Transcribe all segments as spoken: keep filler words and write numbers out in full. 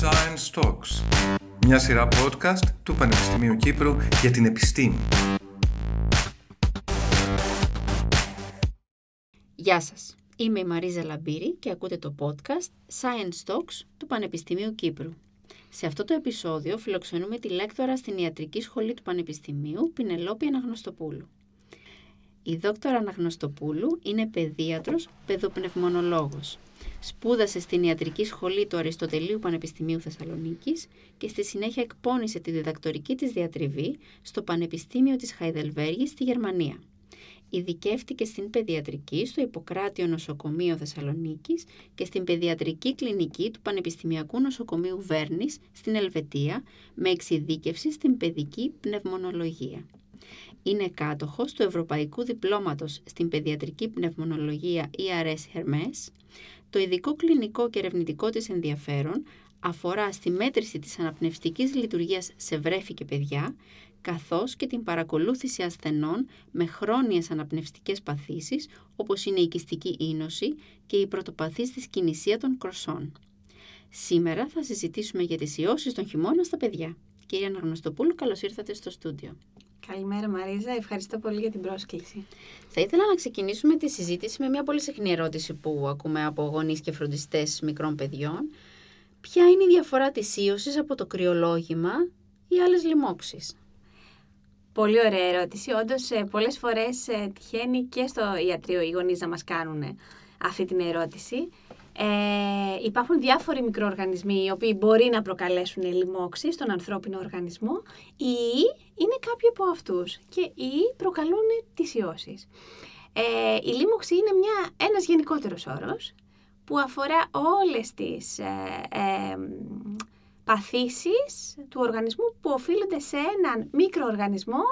Science Talks, μια σειρά podcast του Πανεπιστημίου Κύπρου για την επιστήμη. Γεια σας, είμαι η Μαρίζα Λαμπύρη και ακούτε το podcast Science Talks του Πανεπιστημίου Κύπρου. Σε αυτό το επεισόδιο φιλοξενούμε τη λέκτορα στην Ιατρική Σχολή του Πανεπιστημίου, Πενελόπη Αναγνωστοπούλου. Η δόκτωρα Αναγνωστοπούλου είναι παιδίατρος, παιδοπνευμονολόγος. Σπούδασε στην Ιατρική Σχολή του Αριστοτελείου Πανεπιστημίου Θεσσαλονίκης και στη συνέχεια εκπώνησε τη διδακτορική της διατριβή στο Πανεπιστήμιο της Χαϊδελβέργης στη Γερμανία. Ειδικεύτηκε στην παιδιατρική στο Ιπποκράτειο Νοσοκομείο Θεσσαλονίκης και στην παιδιατρική κλινική του Πανεπιστημιακού Νοσοκομείου Βέρνης στην Ελβετία με εξειδίκευση στην παιδική πνευμονολογία. Είναι κάτοχος του Ευρωπαϊκού Διπλώματος στην Παιδιατρική Πνευμονολογία ι αρ ες Hermes. Το ειδικό κλινικό και ερευνητικό της ενδιαφέρον αφορά στη μέτρηση της αναπνευστικής λειτουργίας σε βρέφη και παιδιά, καθώς και την παρακολούθηση ασθενών με χρόνιες αναπνευστικές παθήσεις, όπως είναι η κυστική ίνωση και η πρωτοπαθής δυσκινησία των κροσσών. Σήμερα θα συζητήσουμε για τις ιώσεις των χειμώνα στα παιδιά. Κυρία Αναγνωστοπούλου, καλώς ήρθατε στο στούντιο. Καλημέρα Μαρίζα, ευχαριστώ πολύ για την πρόσκληση. Θα ήθελα να ξεκινήσουμε τη συζήτηση με μια πολύ συχνή ερώτηση που ακούμε από γονείς και φροντιστές μικρών παιδιών. Ποια είναι η διαφορά της ίωσης από το κρυολόγημα ή άλλες λοιμώξεις? Πολύ ωραία ερώτηση. Όντως, πολλές φορές τυχαίνει και στο ιατρείο οι γονείς να μας κάνουν αυτή την ερώτηση. Ε, υπάρχουν διάφοροι μικροοργανισμοί οι οποίοι μπορεί να προκαλέσουν λοιμώξεις στον ανθρώπινο οργανισμό ή είναι κάποιοι από αυτούς και ή προκαλούν τις ιώσεις. Ε, η λοίμωξη είναι μια, ένας γενικότερος όρος που αφορά όλες τις ε, ε, παθήσεις του οργανισμού που οφείλονται σε έναν μικροοργανισμό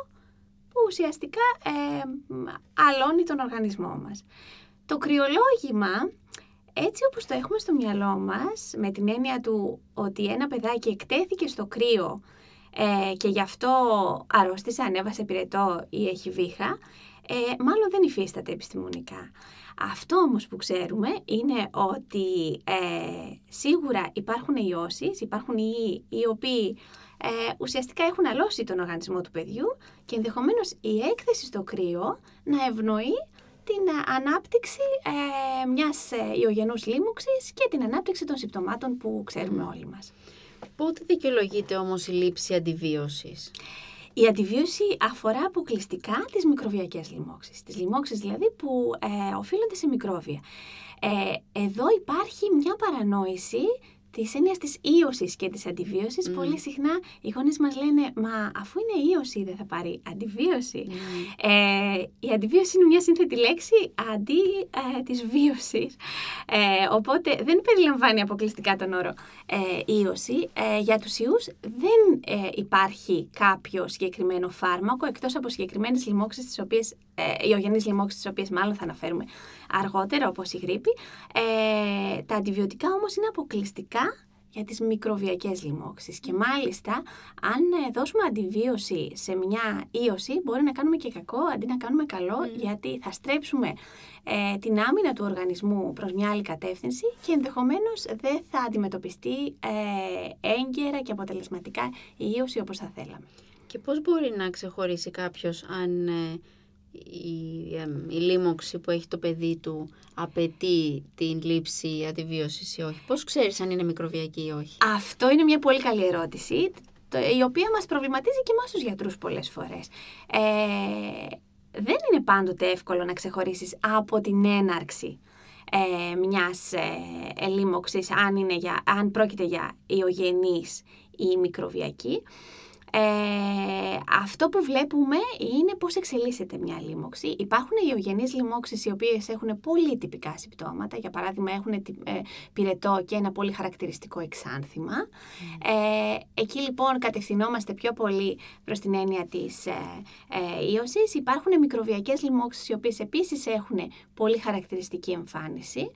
που ουσιαστικά ε, αλώνει τον οργανισμό μας. Το κρυολόγημα, έτσι όπως το έχουμε στο μυαλό μας, με την έννοια του ότι ένα παιδάκι εκτέθηκε στο κρύο ε, και γι' αυτό αρρώστησε, ανέβασε πυρετό ή έχει βήχα, ε, μάλλον δεν υφίσταται επιστημονικά. Αυτό όμως που ξέρουμε είναι ότι ε, σίγουρα υπάρχουν ιώσεις, υπάρχουν ιοί οι οποίοι ε, ουσιαστικά έχουν αλώσει τον οργανισμό του παιδιού και ενδεχομένως η έκθεση στο κρύο να ευνοεί την ανάπτυξη ε, μιας ιογενούς λοίμωξης και την ανάπτυξη των συμπτωμάτων που ξέρουμε όλοι μας. Πότε δικαιολογείται όμως η λήψη αντιβίωσης? Η αντιβίωση αφορά αποκλειστικά τις μικροβιακές λοιμώξεις, τις λοιμώξεις δηλαδή που ε, οφείλονται σε μικρόβια. Ε, εδώ υπάρχει μια παρανόηση της έννοιας της ίωσης και της αντιβίωσης. Mm. Πολύ συχνά οι γονείς μας λένε «Μα αφού είναι ίωση δεν θα πάρει αντιβίωση». Mm. Ε, η αντιβίωση είναι μια σύνθετη λέξη αντί ε, της βίωσης. Ε, οπότε δεν περιλαμβάνει αποκλειστικά τον όρο ε, ίωση. Ε, για τους ιούς δεν ε, υπάρχει κάποιο συγκεκριμένο φάρμακο εκτός από συγκεκριμένες λοιμώξεις τις οποίες Ε, ιογενείς λοιμώξεις, τις οποίες μάλλον θα αναφέρουμε αργότερα, όπως η γρίπη. Ε, τα αντιβιωτικά όμως είναι αποκλειστικά για τις μικροβιακές λοιμώξεις. Και μάλιστα, αν δώσουμε αντιβίωση σε μια ίωση, μπορεί να κάνουμε και κακό αντί να κάνουμε καλό, mm. γιατί θα στρέψουμε ε, την άμυνα του οργανισμού προς μια άλλη κατεύθυνση και ενδεχομένως δεν θα αντιμετωπιστεί ε, έγκαιρα και αποτελεσματικά η ίωση όπως θα θέλαμε. Και πώς μπορεί να ξεχωρίσει κάποιος αν Ε, Η, ε, η λοίμωξη που έχει το παιδί του απαιτεί την λήψη αντιβίωσης ή όχι? Πώς ξέρεις αν είναι μικροβιακή ή όχι? Αυτό είναι μια πολύ καλή ερώτηση, το, η οποία μας προβληματίζει και εμάς τους γιατρούς πολλές φορές. Ε, δεν είναι πάντοτε εύκολο να ξεχωρίσεις από την έναρξη ε, μιας ε, λοίμωξης αν, είναι για, αν πρόκειται για ιογενής ή μικροβιακή. Ε, αυτό που βλέπουμε είναι πώς εξελίσσεται μια λοίμωξη. Υπάρχουν ιογενείς λοιμώξεις οι οποίες έχουν πολύ τυπικά συμπτώματα. Για παράδειγμα, έχουν πυρετό και ένα πολύ χαρακτηριστικό εξάνθημα. Mm. Ε, εκεί λοιπόν κατευθυνόμαστε πιο πολύ προς την έννοια της ε, ε, ίωσης. Υπάρχουν μικροβιακές λοιμώξεις οι οποίες επίσης έχουν πολύ χαρακτηριστική εμφάνιση.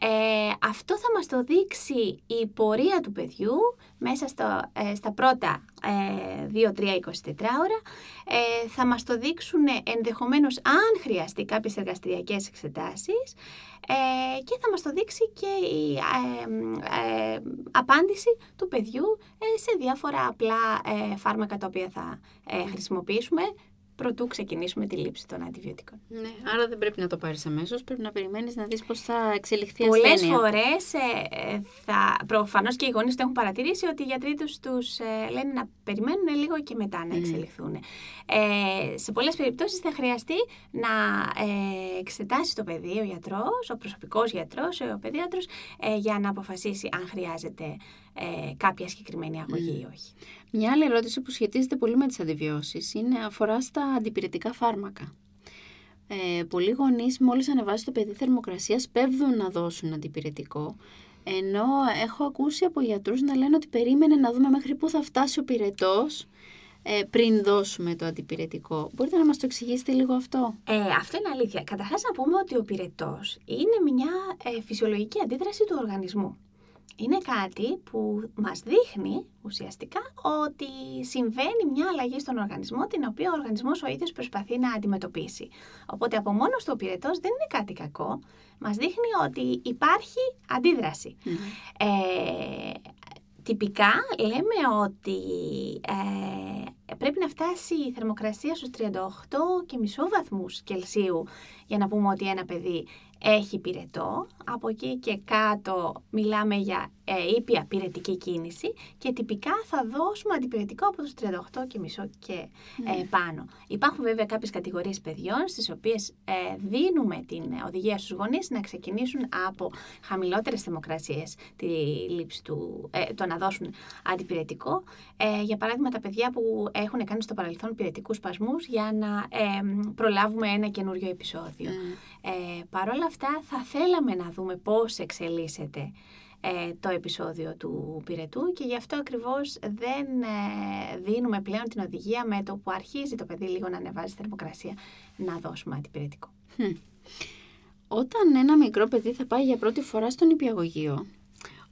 Ε, αυτό θα μας το δείξει η πορεία του παιδιού μέσα στο, ε, στα πρώτα δύο τρία εικοσιτετράωρα. Ε, θα μας το δείξουν ενδεχομένως αν χρειαστεί κάποιες εργαστηριακές εξετάσεις ε, και θα μας το δείξει και η ε, ε, απάντηση του παιδιού ε, σε διάφορα απλά ε, φάρμακα τα οποία θα ε, χρησιμοποιήσουμε προτού ξεκινήσουμε τη λήψη των αντιβιωτικών. Ναι, άρα δεν πρέπει να το πάρεις αμέσως, πρέπει να περιμένεις να δεις πώς θα εξελιχθεί η ασθένεια. Πολλές φορές, ε, θα, προφανώς και οι γονείς το έχουν παρατηρήσει, ότι οι γιατροί τους, τους ε, λένε να περιμένουν λίγο και μετά να εξελιχθούν. Mm. Ε, σε πολλές περιπτώσεις θα χρειαστεί να ε, εξετάσει το παιδί ο γιατρός, ο προσωπικός γιατρός, ο παιδίατρος, ε, για να αποφασίσει αν χρειάζεται Ε, κάποια συγκεκριμένη αγωγή mm. ή όχι. Μια άλλη ερώτηση που σχετίζεται πολύ με τις αντιβιώσεις είναι αφορά στα αντιπηρετικά φάρμακα. Ε, πολλοί γονείς μόλις ανεβάσει το παιδί θερμοκρασία σπέβδουν να δώσουν αντιπηρετικό, ενώ έχω ακούσει από γιατρούς να λένε ότι περίμενε να δούμε μέχρι πού θα φτάσει ο πυρετός ε, πριν δώσουμε το αντιπηρετικό. Μπορείτε να μας το εξηγήσετε λίγο αυτό? Ε, αυτό είναι αλήθεια. Καταρχάς να πούμε ότι ο πυρετός είναι μια ε, φυσιολογική αντίδραση του οργανισμού. Είναι κάτι που μας δείχνει ουσιαστικά ότι συμβαίνει μια αλλαγή στον οργανισμό, την οποία ο οργανισμός ο ίδιος προσπαθεί να αντιμετωπίσει. Οπότε από μόνος του ο πυρετός δεν είναι κάτι κακό, μας δείχνει ότι υπάρχει αντίδραση. Mm. Ε, τυπικά λέμε ότι ε, πρέπει να φτάσει η θερμοκρασία στους τριάντα οκτώ κόμμα πέντε βαθμούς Κελσίου για να πούμε ότι ένα παιδί έχει πυρετό, από εκεί και κάτω μιλάμε για ε, ήπια πυρετική κίνηση και τυπικά θα δώσουμε αντιπυρετικό από τους τριάντα οκτώ κόμμα πέντε και ε, πάνω. Υπάρχουν βέβαια κάποιες κατηγορίες παιδιών στις οποίες ε, δίνουμε την οδηγία στους γονείς να ξεκινήσουν από χαμηλότερες θερμοκρασίες τη λήψη του, ε, το να δώσουν αντιπυρετικό. Ε, για παράδειγμα τα παιδιά που έχουν κάνει στο παρελθόν πυρετικούς σπασμούς για να ε, προλάβουμε ένα καινούριο επεισόδιο. Mm. Ε, παρόλα αυτά θα θέλαμε να δούμε πώς εξελίσσεται ε, το επεισόδιο του πυρετού και γι' αυτό ακριβώς δεν ε, δίνουμε πλέον την οδηγία με το που αρχίζει το παιδί λίγο να ανεβάζει θερμοκρασία να δώσουμε αντιπυρετικό. Hm. Όταν ένα μικρό παιδί θα πάει για πρώτη φορά στον νηπιαγωγείο,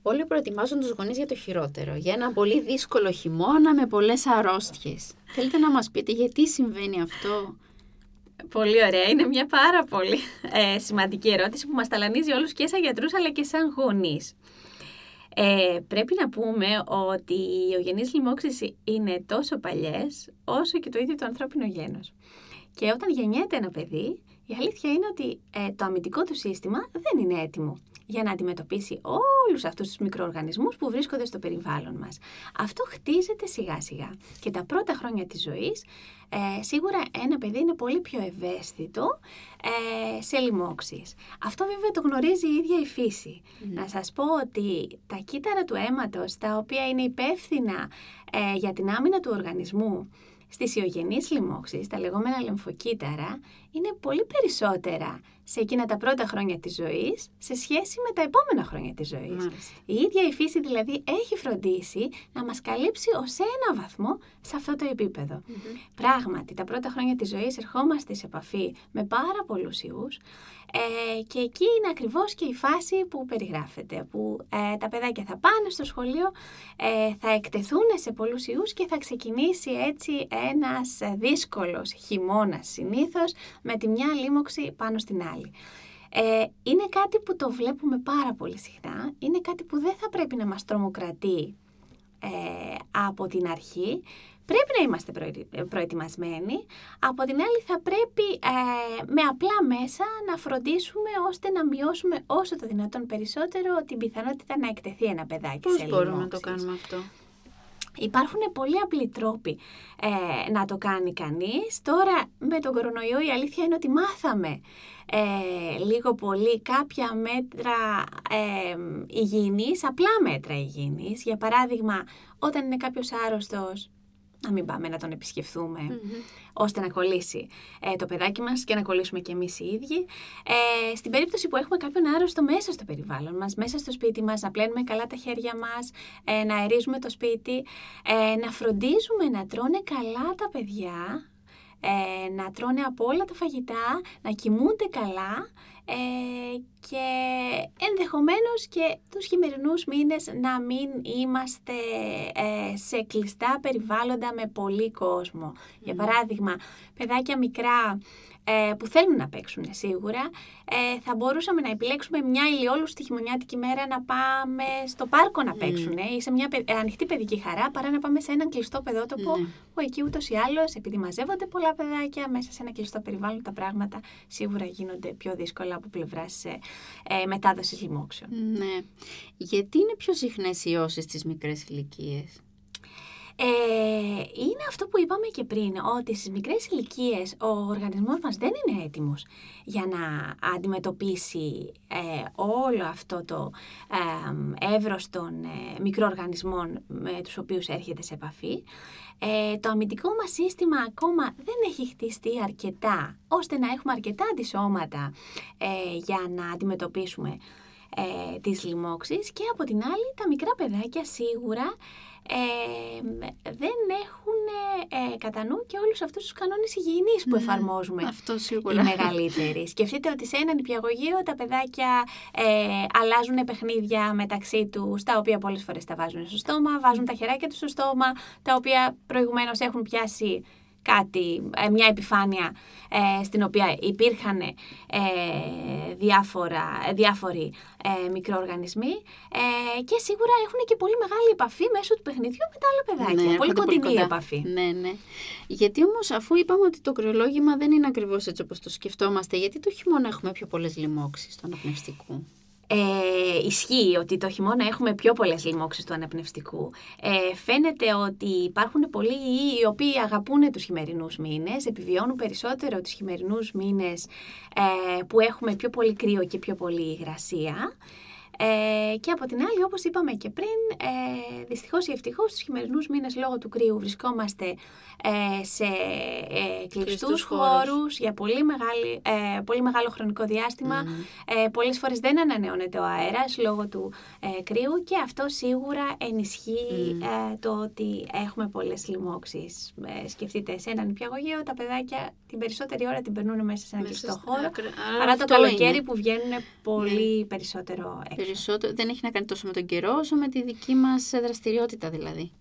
όλοι προετοιμάζουν τους γονείς για το χειρότερο, για ένα πολύ δύσκολο χειμώνα με πολλές αρρώστιες. Θέλετε να μας πείτε γιατί συμβαίνει αυτό? Πολύ ωραία. Είναι μια πάρα πολύ ε, σημαντική ερώτηση που μας ταλανίζει όλους και σαν γιατρούς αλλά και σαν γονείς. Ε, πρέπει να πούμε ότι οι ιογενείς λοιμώξεις είναι τόσο παλιές όσο και το ίδιο το ανθρώπινο γένος. Και όταν γεννιέται ένα παιδί, η αλήθεια είναι ότι ε, το αμυντικό του σύστημα δεν είναι έτοιμο για να αντιμετωπίσει όλους αυτούς τους μικροοργανισμούς που βρίσκονται στο περιβάλλον μας. Αυτό χτίζεται σιγά σιγά και τα πρώτα χρόνια της ζωής ε, σίγουρα ένα παιδί είναι πολύ πιο ευαίσθητο ε, σε λοιμώξεις. Αυτό βέβαια το γνωρίζει η ίδια η φύση. Mm. Να σας πω ότι τα κύτταρα του αίματος, τα οποία είναι υπεύθυνα ε, για την άμυνα του οργανισμού στις ιογενείς λοιμώξεις, τα λεγόμενα λεμφοκύτταρα, είναι πολύ περισσότερα σε εκείνα τα πρώτα χρόνια της ζωής σε σχέση με τα επόμενα χρόνια της ζωής. Μάλιστα. Η ίδια η φύση δηλαδή έχει φροντίσει να μας καλύψει ως ένα βαθμό σε αυτό το επίπεδο. Mm-hmm. Πράγματι, τα πρώτα χρόνια της ζωής ερχόμαστε σε επαφή με πάρα πολλούς ιούς ε, και εκεί είναι ακριβώς και η φάση που περιγράφεται, που ε, τα παιδάκια θα πάνε στο σχολείο, ε, θα εκτεθούν σε πολλούς ιούς και θα ξεκινήσει έτσι ένας δύσκολος χειμώνας συνήθως, με τη μια λίμωξη πάνω στην άλλη. Ε, είναι κάτι που το βλέπουμε πάρα πολύ συχνά, είναι κάτι που δεν θα πρέπει να μας τρομοκρατεί ε, από την αρχή, πρέπει να είμαστε προετοιμασμένοι, από την άλλη θα πρέπει ε, με απλά μέσα να φροντίσουμε ώστε να μειώσουμε όσο το δυνατόν περισσότερο την πιθανότητα να εκτεθεί ένα παιδάκι Πώς σε λοιμώξεις. Πώς μπορούμε να το κάνουμε αυτό? Υπάρχουν πολύ απλοί τρόποι ε, να το κάνει κανείς. Τώρα με τον κορονοϊό η αλήθεια είναι ότι μάθαμε ε, λίγο πολύ κάποια μέτρα ε, υγιεινής, απλά μέτρα υγιεινής. Για παράδειγμα, όταν είναι κάποιος άρρωστος, να μην πάμε να τον επισκεφθούμε, mm-hmm. ώστε να κολλήσει ε, το παιδάκι μας και να κολλήσουμε κι εμείς οι ίδιοι. Ε, στην περίπτωση που έχουμε κάποιον άρρωστο μέσα στο περιβάλλον μας, μέσα στο σπίτι μας, να πλένουμε καλά τα χέρια μας, ε, να αερίζουμε το σπίτι, ε, να φροντίζουμε να τρώνε καλά τα παιδιά, ε, να τρώνε από όλα τα φαγητά, να κοιμούνται καλά, ε, και ενδεχομένως και τους χειμερινούς μήνες να μην είμαστε ε, σε κλειστά περιβάλλοντα με πολύ κόσμο. Mm. Για παράδειγμα, παιδάκια μικρά ε, που θέλουν να παίξουν σίγουρα, ε, θα μπορούσαμε να επιλέξουμε μια ηλιόλουστη χειμωνιάτικη μέρα να πάμε στο πάρκο να παίξουν mm. ή σε μια ανοιχτή παιδική χαρά, παρά να πάμε σε έναν κλειστό παιδότοπο mm. που εκεί ούτως ή άλλως, επειδή μαζεύονται πολλά παιδάκια μέσα σε ένα κλειστό περιβάλλον, τα πράγματα σίγουρα γίνονται πιο δύσκολα από πλευράς ε, ε, μετάδοσης λοιμόξεων. Ναι. Γιατί είναι πιο συχνές οι ιώσεις στις μικρές ηλικίες? Ε, είναι αυτό που είπαμε και πριν, ότι στις μικρές ηλικίες ο οργανισμός μας δεν είναι έτοιμος για να αντιμετωπίσει ε, όλο αυτό το ε, εύρος των ε, μικροοργανισμών με τους οποίους έρχεται σε επαφή. Ε, το αμυντικό μας σύστημα ακόμα δεν έχει χτιστεί αρκετά, ώστε να έχουμε αρκετά αντισώματα ε, για να αντιμετωπίσουμε ε, τις λοιμώξεις, και από την άλλη τα μικρά παιδάκια σίγουρα Ε, δεν έχουν ε, κατά νου και όλους αυτούς τους κανόνες υγιεινής που ναι, εφαρμόζουμε αυτό σίγουρα οι μεγαλύτεροι. Σκεφτείτε ότι σε ένα νηπιαγωγείο τα παιδάκια ε, αλλάζουν παιχνίδια μεταξύ τους, τα οποία πολλές φορές τα βάζουν στο στόμα, βάζουν τα χεράκια τους στο στόμα, τα οποία προηγουμένως έχουν πιάσει κάτι, μια επιφάνεια ε, στην οποία υπήρχαν ε, διάφορα, διάφοροι ε, μικροοργανισμοί ε, και σίγουρα έχουν και πολύ μεγάλη επαφή μέσω του παιχνιδιού με τα άλλα παιδάκια. Ναι, πολύ κοντινή πολύ επαφή. Ναι, ναι. Γιατί όμως, αφού είπαμε ότι το κρυολόγημα δεν είναι ακριβώς έτσι όπως το σκεφτόμαστε, γιατί το χειμώνα έχουμε πιο πολλές λοιμώξεις του αναπνευστικού? Ε, ισχύει ότι το χειμώνα έχουμε πιο πολλές λοιμώξεις του αναπνευστικού. Ε, φαίνεται ότι υπάρχουν πολλοί οι οποίοι αγαπούν τους χειμερινούς μήνες, επιβιώνουν περισσότερο τους χειμερινούς μήνες ε, που έχουμε πιο πολύ κρύο και πιο πολύ υγρασία. Ε, και από την άλλη, όπως είπαμε και πριν, ε, δυστυχώς ή ευτυχώς στους χειμερινούς μήνες λόγω του κρύου βρισκόμαστε ε, σε ε, κλειστούς χώρους. χώρους για πολύ, μεγάλη, ε, πολύ μεγάλο χρονικό διάστημα. Mm. Ε, πολλές φορές δεν ανανεώνεται ο αέρας λόγω του ε, κρύου, και αυτό σίγουρα ενισχύει mm. ε, το ότι έχουμε πολλές λοιμώξεις. Ε, σκεφτείτε, σε ένα νηπιαγωγείο τα παιδάκια την περισσότερη ώρα την περνούν μέσα σε ένα κλειστό χώρο, παρά το καλοκαίρι είναι που βγαίνουν πολύ yeah. περισσότερο έξω. Περισσότερο, δεν έχει να κάνει τόσο με τον καιρό όσο με τη δική μας δραστηριότητα δηλαδή.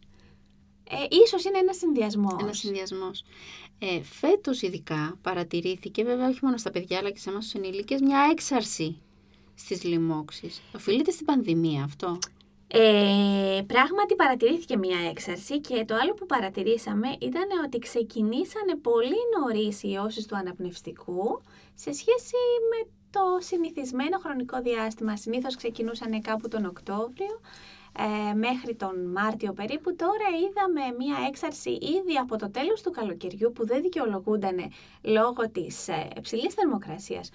Ε, ίσως είναι ένας συνδυασμός. Ένας συνδυασμός. Ε, φέτος ειδικά παρατηρήθηκε, βέβαια όχι μόνο στα παιδιά αλλά και σε εμάς τους ενήλικες, μια έξαρση στις λοιμώξεις. Οφείλεται στην πανδημία αυτό? Ε, πράγματι παρατηρήθηκε μια έξαρση, και το άλλο που παρατηρήσαμε ήταν ότι ξεκινήσανε πολύ νωρίς οι ιώσεις του αναπνευστικού σε σχέση με το συνηθισμένο χρονικό διάστημα. Συνήθως ξεκινούσαν κάπου τον Οκτώβριο ε, μέχρι τον Μάρτιο περίπου. Τώρα είδαμε μία έξαρση ήδη από το τέλος του καλοκαιριού, που δεν δικαιολογούνταν λόγω της ε, υψηλής θερμοκρασίας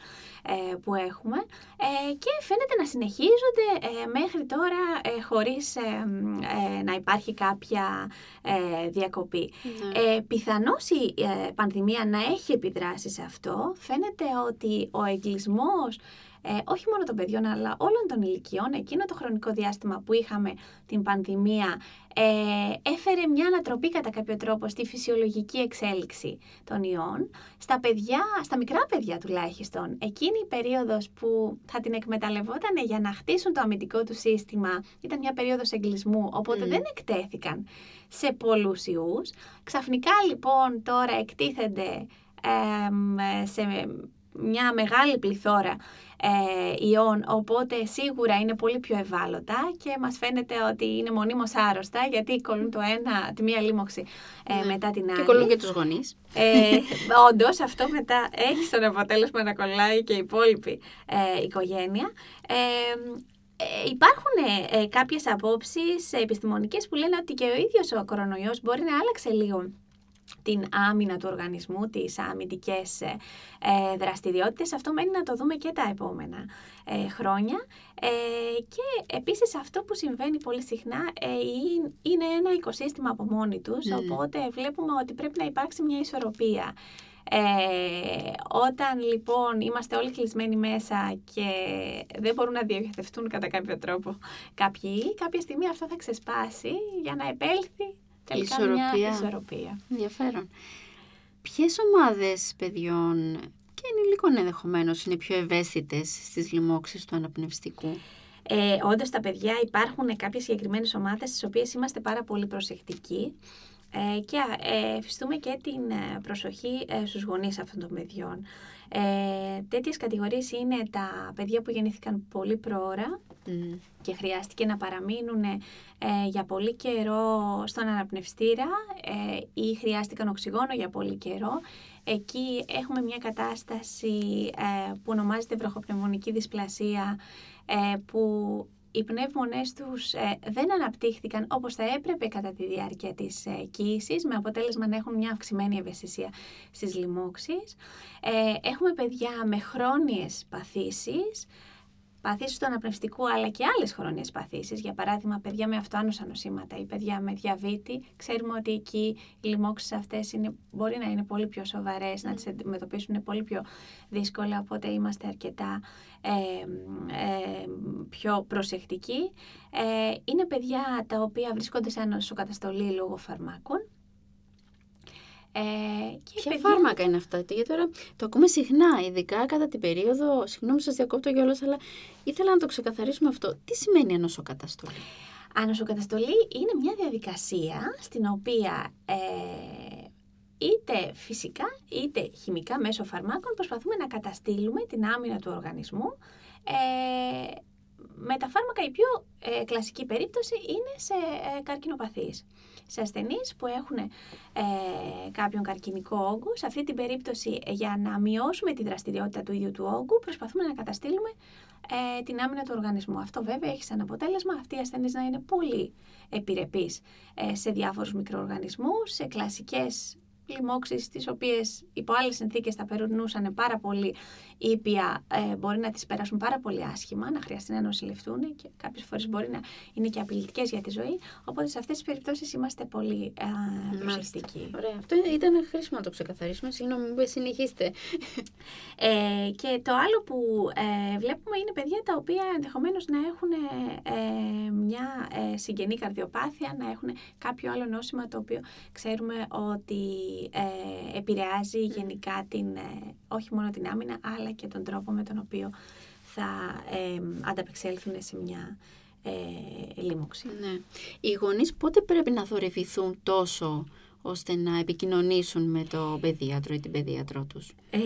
ε, που έχουμε, ε, και φαίνεται να συνεχίζονται ε, μέχρι τώρα ε, χωρίς ε, ε, να υπάρχει κάποια ε, διακοπή. Mm. Ε, πιθανώς η ε, πανδημία να έχει επιδράσει σε αυτό. Φαίνεται ότι ο εγκλεισμός Ε, όχι μόνο των παιδιών αλλά όλων των ηλικιών, εκείνο το χρονικό διάστημα που είχαμε την πανδημία, ε, έφερε μια ανατροπή κατά κάποιο τρόπο στη φυσιολογική εξέλιξη των ιών. Στα παιδιά, στα μικρά παιδιά τουλάχιστον, εκείνη η περίοδος που θα την εκμεταλλευόταν για να χτίσουν το αμυντικό του σύστημα ήταν μια περίοδος εγκλεισμού, οπότε mm. δεν εκτέθηκαν σε πολλούς ιούς. Ξαφνικά λοιπόν τώρα εκτίθενται ε, σε μια μεγάλη πληθώρα ε, ιών, οπότε σίγουρα είναι πολύ πιο ευάλωτα και μας φαίνεται ότι είναι μονίμως άρρωστα, γιατί κολλούν το ένα, τη μία λοίμωξη ε, μετά την άλλη. Και κολλούν και τους γονείς. Ε, όντως, αυτό μετά έχει σαν αποτέλεσμα να κολλάει και η υπόλοιπη ε, οικογένεια. Ε, υπάρχουν ε, κάποιες απόψεις επιστημονικές που λένε ότι και ο ίδιος ο κορονοϊός μπορεί να άλλαξε λίγο την άμυνα του οργανισμού, τις αμυντικές ε, δραστηριότητες. Αυτό μένει να το δούμε και τα επόμενα ε, χρόνια. Ε, και επίσης αυτό που συμβαίνει πολύ συχνά ε, είναι ένα οικοσύστημα από μόνοι τους, mm. οπότε βλέπουμε ότι πρέπει να υπάρξει μια ισορροπία. Ε, όταν λοιπόν είμαστε όλοι κλεισμένοι μέσα και δεν μπορούν να διοχετευτούν κατά κάποιο τρόπο κάποιοι, κάποια στιγμή αυτό θα ξεσπάσει για να επέλθει ισορροπία. ισορροπία. Ενδιαφέρον. Ποιες ομάδες παιδιών και ενηλίκων ενδεχομένως είναι πιο ευαίσθητες στις λοιμώξεις του αναπνευστικού? Ε, όντως, τα παιδιά υπάρχουν κάποιες συγκεκριμένες ομάδες στις οποίες είμαστε πάρα πολύ προσεκτικοί. Ε, και εφιστούμε και την προσοχή ε, στους γονείς αυτών των παιδιών. Ε, τέτοιες κατηγορίες είναι τα παιδιά που γεννήθηκαν πολύ προώρα mm. και χρειάστηκε να παραμείνουν ε, για πολύ καιρό στον αναπνευστήρα ε, ή χρειάστηκαν οξυγόνο για πολύ καιρό. Εκεί έχουμε μια κατάσταση ε, που ονομάζεται βροχοπνευμονική δυσπλασία ε, που οι πνεύμονές τους ε, δεν αναπτύχθηκαν όπως θα έπρεπε κατά τη διάρκεια της ε, κοίησης, με αποτέλεσμα να έχουν μια αυξημένη ευαισθησία στις λοιμώξεις. Ε, έχουμε παιδιά με χρόνιες παθήσεις, παθήσεις του αναπνευστικού αλλά και άλλες χρόνιες παθήσεις. Για παράδειγμα, παιδιά με αυτοάνωσα νοσήματα ή παιδιά με διαβήτη. Ξέρουμε ότι εκεί οι λοιμώξεις αυτές είναι, μπορεί να είναι πολύ πιο σοβαρές, mm. να τις αντιμετωπίσουν πολύ πιο δύσκολα, οπότε είμαστε αρκετά ε, ε, πιο προσεκτικοί. Ε, είναι παιδιά τα οποία βρίσκονται σε νοσοκαταστολή λόγω φαρμάκων. Ε, και Ποια παιδιά... φάρμακα είναι αυτά? Γιατί τώρα το ακούμε συχνά, ειδικά κατά την περίοδο. Συγγνώμη, σας διακόπτω κιόλας, αλλά ήθελα να το ξεκαθαρίσουμε αυτό. Τι σημαίνει ανοσοκαταστολή? Ανοσοκαταστολή είναι μια διαδικασία στην οποία ε, είτε φυσικά είτε χημικά μέσω φαρμάκων προσπαθούμε να καταστήλουμε την άμυνα του οργανισμού. ε, Με τα φάρμακα η πιο ε, κλασική περίπτωση είναι σε ε, καρκινοπαθείς, σε ασθενείς που έχουν ε, κάποιον καρκινικό όγκο. Σε αυτή την περίπτωση, για να μειώσουμε τη δραστηριότητα του ίδιου του όγκου, προσπαθούμε να καταστήλουμε ε, την άμυνα του οργανισμού. Αυτό βέβαια έχει σαν αποτέλεσμα αυτοί οι ασθενείς να είναι πολύ επιρρεπείς ε, σε διάφορους μικροοργανισμούς, σε κλασικές λοιμώξεις, τις οποίες υπό άλλες συνθήκες θα περνούσαν πάρα πολύ ήπια, ε, μπορεί να τις περάσουν πάρα πολύ άσχημα, να χρειαστεί να νοσηλευτούν και κάποιες φορές μπορεί να είναι και απειλητικές για τη ζωή. Οπότε σε αυτές τις περιπτώσεις είμαστε πολύ ε, προσεκτικοί. Ωραία. Αυτό ήταν χρήσιμο να το ξεκαθαρίσουμε. Συγγνώμη, μην συνεχίστε. Ε, και το άλλο που ε, βλέπουμε είναι παιδιά τα οποία ενδεχομένως να έχουν ε, μια ε, συγγενή καρδιοπάθεια, να έχουν κάποιο άλλο νόσημα το οποίο ξέρουμε ότι Ε, επηρεάζει γενικά την, ε, όχι μόνο την άμυνα αλλά και τον τρόπο με τον οποίο θα ε, ανταπεξέλθουν σε μια ε, λίμωξη. Ναι. Οι γονείς πότε πρέπει να θορυβηθούν τόσο ώστε να επικοινωνήσουν με τον παιδίατρο ή την παιδίατρό τους? Ε,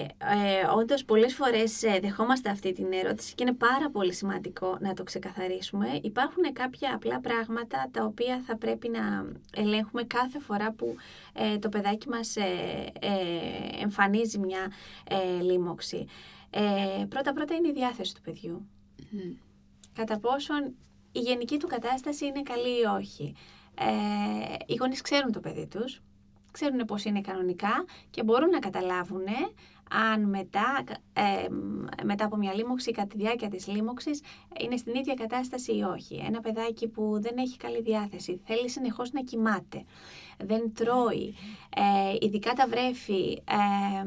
ε, όντως πολλές φορές δεχόμαστε αυτή την ερώτηση και είναι πάρα πολύ σημαντικό να το ξεκαθαρίσουμε. Υπάρχουν κάποια απλά πράγματα τα οποία θα πρέπει να ελέγχουμε κάθε φορά που ε, το παιδάκι μας ε, ε, εμφανίζει μια ε, λίμωξη. Ε, πρώτα-πρώτα είναι η διάθεση του παιδιού. Mm. Κατά πόσον η γενική του κατάσταση είναι καλή ή όχι. Ε, οι γονείς ξέρουν το παιδί τους, ξέρουν πώς είναι κανονικά και μπορούν να καταλάβουν αν μετά, ε, μετά από μια λίμωξη, κατά τη διάρκεια της λίμωξης, είναι στην ίδια κατάσταση ή όχι. Ένα παιδάκι που δεν έχει καλή διάθεση, θέλει συνεχώς να κοιμάται, δεν τρώει, ε, ειδικά τα βρέφη ε,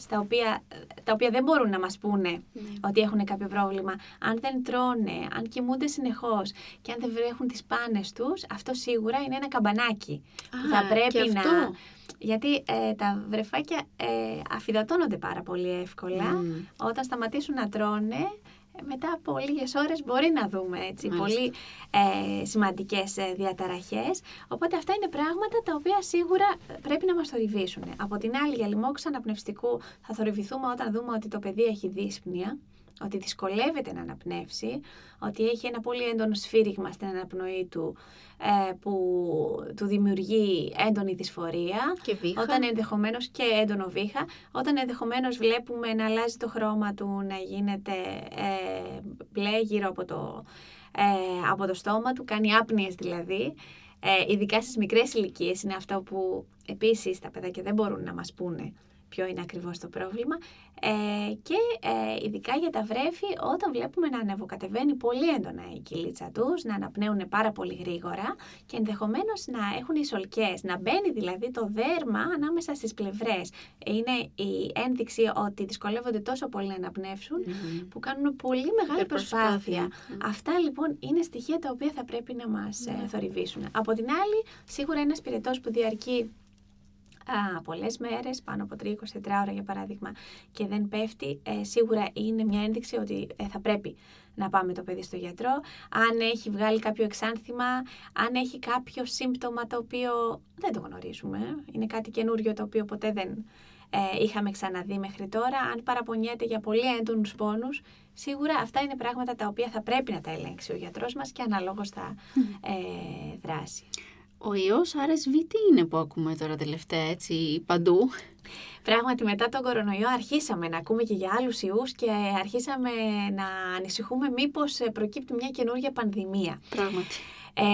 στα οποία, τα οποία δεν μπορούν να μας πούνε mm. ότι έχουν κάποιο πρόβλημα. Αν δεν τρώνε, αν κοιμούνται συνεχώς και αν δεν βρέχουν τις πάνες τους, αυτό σίγουρα είναι ένα καμπανάκι Α, που θα πρέπει να... Αυτό. Γιατί ε, τα βρεφάκια ε, αφυδατώνονται πάρα πολύ εύκολα. Mm. Όταν σταματήσουν να τρώνε, μετά από λίγες ώρες μπορεί να δούμε έτσι, πολύ ε, σημαντικές ε, διαταραχές. Οπότε αυτά είναι πράγματα τα οποία σίγουρα πρέπει να μας θορυβήσουν. Από την άλλη, για λοιμώξεις αναπνευστικού θα θορυβηθούμε όταν δούμε ότι το παιδί έχει δύσπνοια, ότι δυσκολεύεται να αναπνεύσει, ότι έχει ένα πολύ έντονο σφύριγμα στην αναπνοή του ε, που του δημιουργεί έντονη δυσφορία. Και βήχα. Όταν ενδεχομένως και έντονο βήχα. Όταν ενδεχομένως βλέπουμε να αλλάζει το χρώμα του, να γίνεται ε, μπλε γύρω από το, ε, από το στόμα του, κάνει άπνοιες δηλαδή. Ε, ειδικά στις μικρές ηλικίες είναι αυτό που επίσης τα παιδάκια δεν μπορούν να μας πούνε ποιο είναι ακριβώς το πρόβλημα. Ε, και ε, ειδικά για τα βρέφη, όταν βλέπουμε να ανεβοκατεβαίνει πολύ έντονα η κυλίτσα τους, να αναπνέουν πάρα πολύ γρήγορα και ενδεχομένως να έχουν εισολκές, να μπαίνει δηλαδή το δέρμα ανάμεσα στις πλευρές. Είναι η ένδειξη ότι δυσκολεύονται τόσο πολύ να αναπνεύσουν mm-hmm. που κάνουν πολύ μεγάλη προσπάθεια. Mm-hmm. Αυτά λοιπόν είναι στοιχεία τα οποία θα πρέπει να μας mm-hmm. ε, θορυβήσουν. Από την άλλη, σίγουρα ένας πυρετός που διαρκεί α, πολλές μέρες, πάνω από τρία εικοσιτετράωρα για παράδειγμα, και δεν πέφτει, ε, σίγουρα είναι μια ένδειξη ότι ε, θα πρέπει να πάμε το παιδί στο γιατρό. Αν έχει βγάλει κάποιο εξάνθημα, αν έχει κάποιο σύμπτωμα το οποίο δεν το γνωρίζουμε, είναι κάτι καινούριο το οποίο ποτέ δεν ε, είχαμε ξαναδεί μέχρι τώρα, αν παραπονιέται για πολύ έντονους πόνους, σίγουρα αυτά είναι πράγματα τα οποία θα πρέπει να τα ελέγξει ο γιατρός μας και αναλόγως θα ε, δράσει. Ο ιός αρ ες βι τι είναι που ακούμε τώρα τελευταία, έτσι, παντού? Πράγματι, μετά τον κορονοϊό αρχίσαμε να ακούμε και για άλλους ιούς και αρχίσαμε να ανησυχούμε μήπως προκύπτει μια καινούργια πανδημία. Πράγματι. Ε,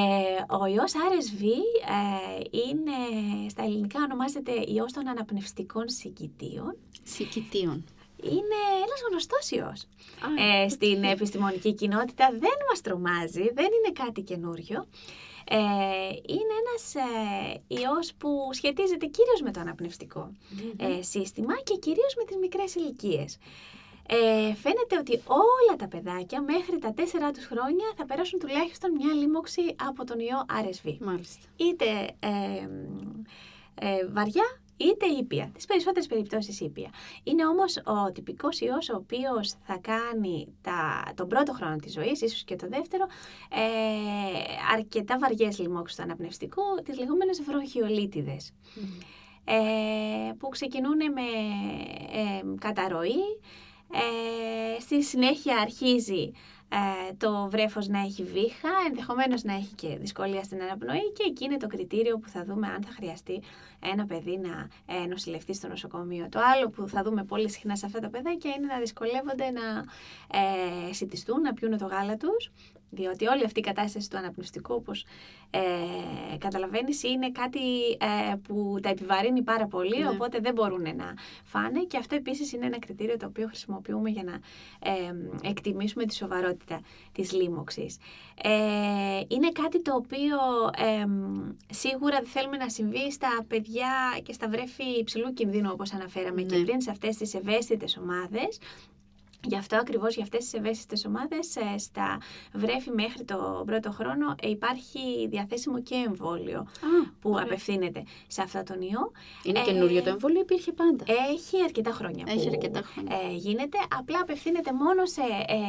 ο ιός αρ ες βι ε, είναι, στα ελληνικά ονομάζεται ιός των αναπνευστικών συγκητίων. Συγκητίων. Είναι ένας γνωστός ιός ε, στην επιστημονική κοινότητα. Δεν μας τρομάζει, δεν είναι κάτι καινούριο. Ε, είναι ένας ε, ιός που σχετίζεται κυρίως με το αναπνευστικό ε, σύστημα και κυρίως με τις μικρές ηλικίες. Ε, φαίνεται ότι όλα τα παιδάκια μέχρι τα τέσσερα τους χρόνια θα περάσουν τουλάχιστον μια λίμωξη από τον ιό αρ ες βι. Μάλιστα. Είτε ε, ε, βαριά, είτε ήπια, τις περισσότερες περιπτώσεις ήπια. Είναι όμως ο τυπικός ιός ο οποίος θα κάνει τα, τον πρώτο χρόνο της ζωής, ίσως και το δεύτερο, ε, αρκετά βαριές λοιμώξεις του αναπνευστικού, τις λεγόμενες βροχιολίτιδες, mm. ε, που ξεκινούν με ε, καταρροή, ε, στη συνέχεια αρχίζει Ε, το βρέφος να έχει βήχα, ενδεχομένως να έχει και δυσκολία στην αναπνοή, και εκεί είναι το κριτήριο που θα δούμε αν θα χρειαστεί ένα παιδί να ε, νοσηλευτεί στο νοσοκομείο. Το άλλο που θα δούμε πολύ συχνά σε αυτά τα παιδάκια είναι να δυσκολεύονται να ε, σιτιστούν, να πιούν το γάλα τους, διότι όλη αυτή η κατάσταση του αναπνευστικού, όπως ε, καταλαβαίνεις, είναι κάτι ε, που τα επιβαρύνει πάρα πολύ, ναι. Οπότε δεν μπορούν να φάνε, και αυτό επίσης είναι ένα κριτήριο το οποίο χρησιμοποιούμε για να ε, εκτιμήσουμε τη σοβαρότητα της λίμωξης. Ε, είναι κάτι το οποίο ε, σίγουρα δεν θέλουμε να συμβεί στα παιδιά και στα βρέφη υψηλού κινδύνου, όπως αναφέραμε, ναι. Και πριν, σε αυτές τις ευαίσθητες ομάδες. Γι' αυτό ακριβώς, για αυτές τις ευαίσθητες ομάδες, στα βρέφη μέχρι τον πρώτο χρόνο υπάρχει διαθέσιμο και εμβόλιο Α, που ωραία. απευθύνεται σε αυτό τον ιό. Είναι ε, καινούριο το εμβόλιο, υπήρχε πάντα? Έχει αρκετά χρόνια έχει που αρκετά χρόνια. Ε, γίνεται, απλά απευθύνεται μόνο σε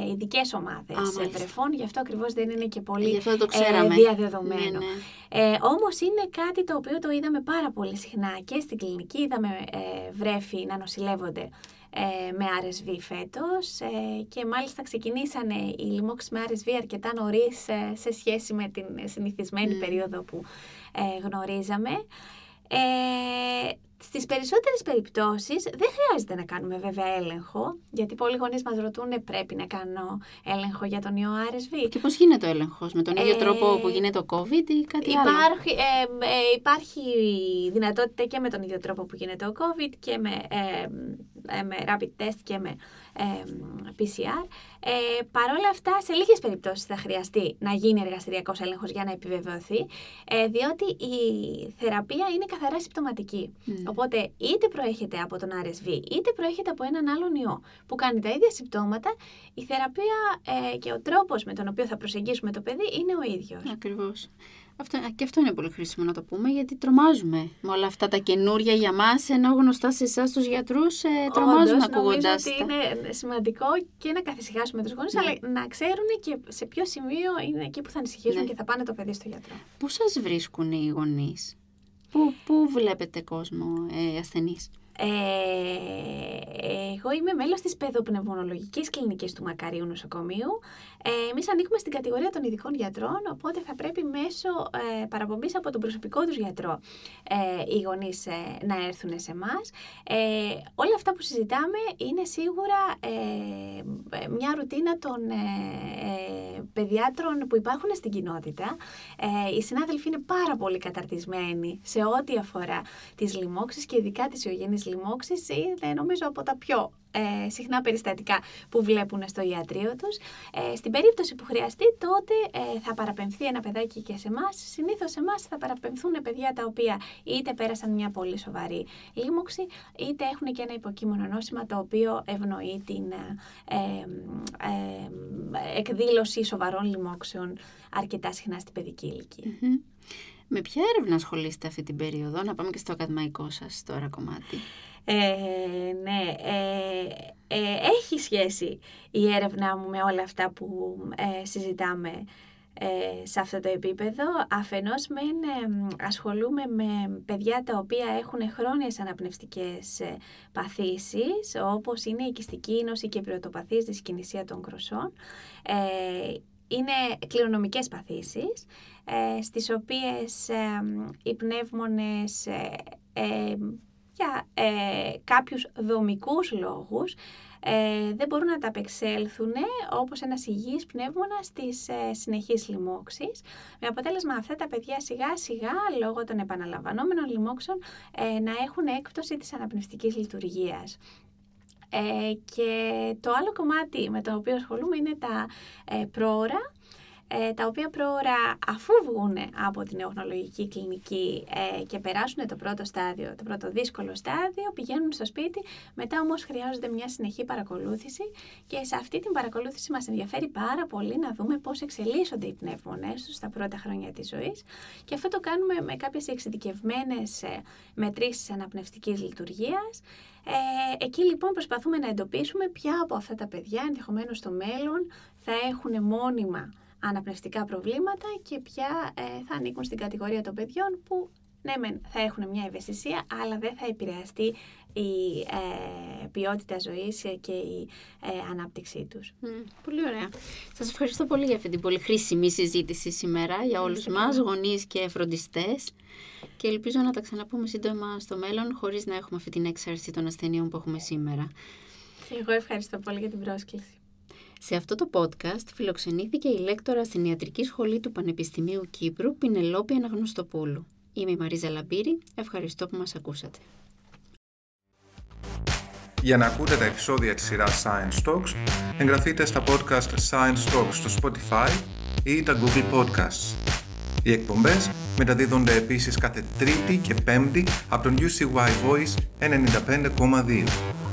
ε, ειδικές ομάδες Α, βρεφών, γι' αυτό ακριβώς δεν είναι και πολύ ε, διαδεδομένο. Ναι, ναι. Ε, όμως είναι κάτι το οποίο το είδαμε πάρα πολύ συχνά και στην κλινική, είδαμε ε, βρέφη να νοσηλεύονται Ε, με αρ ες βι φέτος ε, και μάλιστα ξεκινήσανε οι λοιμώξεις με αρ ες βι αρκετά νωρίς ε, σε σχέση με την συνηθισμένη mm. περίοδο που ε, γνωρίζαμε. Ε, στις περισσότερες περιπτώσεις δεν χρειάζεται να κάνουμε βέβαια έλεγχο, γιατί πολλοί γονείς μας ρωτούν πρέπει να κάνω έλεγχο για τον ιό αρ ες βι. Και πώς γίνεται ο έλεγχος, με τον ίδιο ε, τρόπο που γίνεται το COVID ή κάτι υπάρχει, άλλο? Ε, ε, υπάρχει δυνατότητα και με τον ίδιο τρόπο που γίνεται το COVID και με, ε, ε, με rapid test και με ε, πι σι αρ. Ε, παρόλα αυτά, σε λίγες περιπτώσεις θα χρειαστεί να γίνει εργαστηριακός έλεγχος για να επιβεβαιωθεί, ε, διότι η θεραπεία είναι καθαρά συμπτωματική. Mm. Οπότε είτε προέρχεται από τον αρ ες βι, είτε προέρχεται από έναν άλλον ιό που κάνει τα ίδια συμπτώματα, η θεραπεία ε, και ο τρόπος με τον οποίο θα προσεγγίσουμε το παιδί είναι ο ίδιος. Ακριβώς. Αυτό, και αυτό είναι πολύ χρήσιμο να το πούμε, γιατί τρομάζουμε με όλα αυτά τα καινούρια για μας, ενώ γνωστά σε εσάς τους γιατρούς ε, τρομάζουν ακούγοντας τα. Όντως, νομίζω ότι είναι σημαντικό και να καθησυχάσουμε τους γονείς, ναι. αλλά να ξέρουν και σε ποιο σημείο είναι εκεί που θα ανησυχήσουν ναι. και θα πάνε το παιδί στο γιατρό. Πού σας βρίσκουν οι γονείς? Πού, πού βλέπετε κόσμο ε, ασθενείς? Ε, εγώ είμαι μέλος της παιδοπνευμονολογικής κλινικής του Μακαρίου Νοσοκομείου. Ε, εμείς ανήκουμε στην κατηγορία των ειδικών γιατρών, οπότε θα πρέπει μέσω ε, παραπομπής από τον προσωπικό τους γιατρό ε, οι γονείς ε, να έρθουν σε εμάς. Ε, όλα αυτά που συζητάμε είναι σίγουρα ε, μια ρουτίνα των ε, ε, παιδιάτρων που υπάρχουν στην κοινότητα. Ε, οι συνάδελφοι είναι πάρα πολύ καταρτισμένοι σε ό,τι αφορά τις λοιμώξεις και ειδικά τις ιογενείς λοιμώξεις, είναι νομίζω από τα πιο ε, συχνά περιστατικά που βλέπουν στο ιατρείο τους. Ε, στην περίπτωση που χρειαστεί, τότε ε, θα παραπεμφθεί ένα παιδάκι και σε εμάς. Συνήθως σε εμάς θα παραπεμφθούν παιδιά τα οποία είτε πέρασαν μια πολύ σοβαρή λοίμωξη, είτε έχουν και ένα υποκείμενο νόσημα το οποίο ευνοεί την ε, ε, εκδήλωση σοβαρών λοιμώξεων αρκετά συχνά στην παιδική ηλικία. Mm-hmm. Με ποια έρευνα ασχολείστε αυτή την περίοδο? Να πάμε και στο ακαδημαϊκό σας τώρα κομμάτι. Ε, ναι, ε, ε, έχει σχέση η έρευνά μου με όλα αυτά που ε, συζητάμε ε, σε αυτό το επίπεδο. Αφενός μεν ε, ασχολούμαι με παιδιά τα οποία έχουν χρόνιες αναπνευστικές ε, παθήσεις, όπως είναι η κυστική ίνωση και η πρωτοπαθής δυσκινησία των κροσσών. Ε, Είναι κληρονομικές παθήσεις, ε, στις οποίες ε, οι πνεύμονες ε, ε, για ε, κάποιους δομικούς λόγους ε, δεν μπορούν να τα απεξέλθουν όπως ένας υγιής πνεύμονα στις ε, συνεχείς λοιμώξεις. Με αποτέλεσμα αυτά τα παιδιά σιγά σιγά, λόγω των επαναλαμβανόμενων λοιμώξεων, ε, να έχουν έκπτωση της αναπνευστικής λειτουργίας. Ε, και το άλλο κομμάτι με το οποίο ασχολούμαι είναι τα ε, πρόωρα, ε, τα οποία πρόωρα, αφού βγουν από την νεοχνολογική κλινική ε, και περάσουν το πρώτο στάδιο, το πρώτο δύσκολο στάδιο, πηγαίνουν στο σπίτι, μετά όμως χρειάζονται μια συνεχή παρακολούθηση, και σε αυτή την παρακολούθηση μας ενδιαφέρει πάρα πολύ να δούμε πώς εξελίσσονται οι πνεύμονές τους στα πρώτα χρόνια της ζωής, και αυτό το κάνουμε με κάποιες εξειδικευμένες ε, μετρήσεις αναπνευστικής λειτουργίας. Ε, εκεί λοιπόν προσπαθούμε να εντοπίσουμε ποια από αυτά τα παιδιά ενδεχομένως στο μέλλον θα έχουν μόνιμα αναπνευστικά προβλήματα και ποια ε, θα ανήκουν στην κατηγορία των παιδιών που ναι μεν θα έχουν μια ευαισθησία, αλλά δεν θα επηρεαστεί η ε, ποιότητα ζωής και η ε, ανάπτυξή τους. Mm, πολύ ωραία. Σας ευχαριστώ πολύ για αυτή την πολύ χρήσιμη συζήτηση σήμερα για όλους μας, γονείς και φροντιστές. Και ελπίζω να τα ξαναπούμε σύντομα στο μέλλον, χωρίς να έχουμε αυτή την έξαρση των ασθενειών που έχουμε σήμερα. Εγώ ευχαριστώ πολύ για την πρόσκληση. Σε αυτό το podcast φιλοξενήθηκε η λέκτορα στην Ιατρική Σχολή του Πανεπιστημίου Κύπρου, Πενελόπη Αναγνωστοπούλου. Είμαι η Μαρίζα Λαμπύρη. Ευχαριστώ που μας ακούσατε. Για να ακούτε τα επεισόδια της σειράς Science Talks, εγγραφείτε στα podcast Science Talks στο Spotify ή τα Google Podcasts. Οι εκπομπές μεταδίδονται επίσης κάθε Τρίτη και Πέμπτη από τον γιου σι γουάι Voice ενενήντα πέντε κόμμα δύο.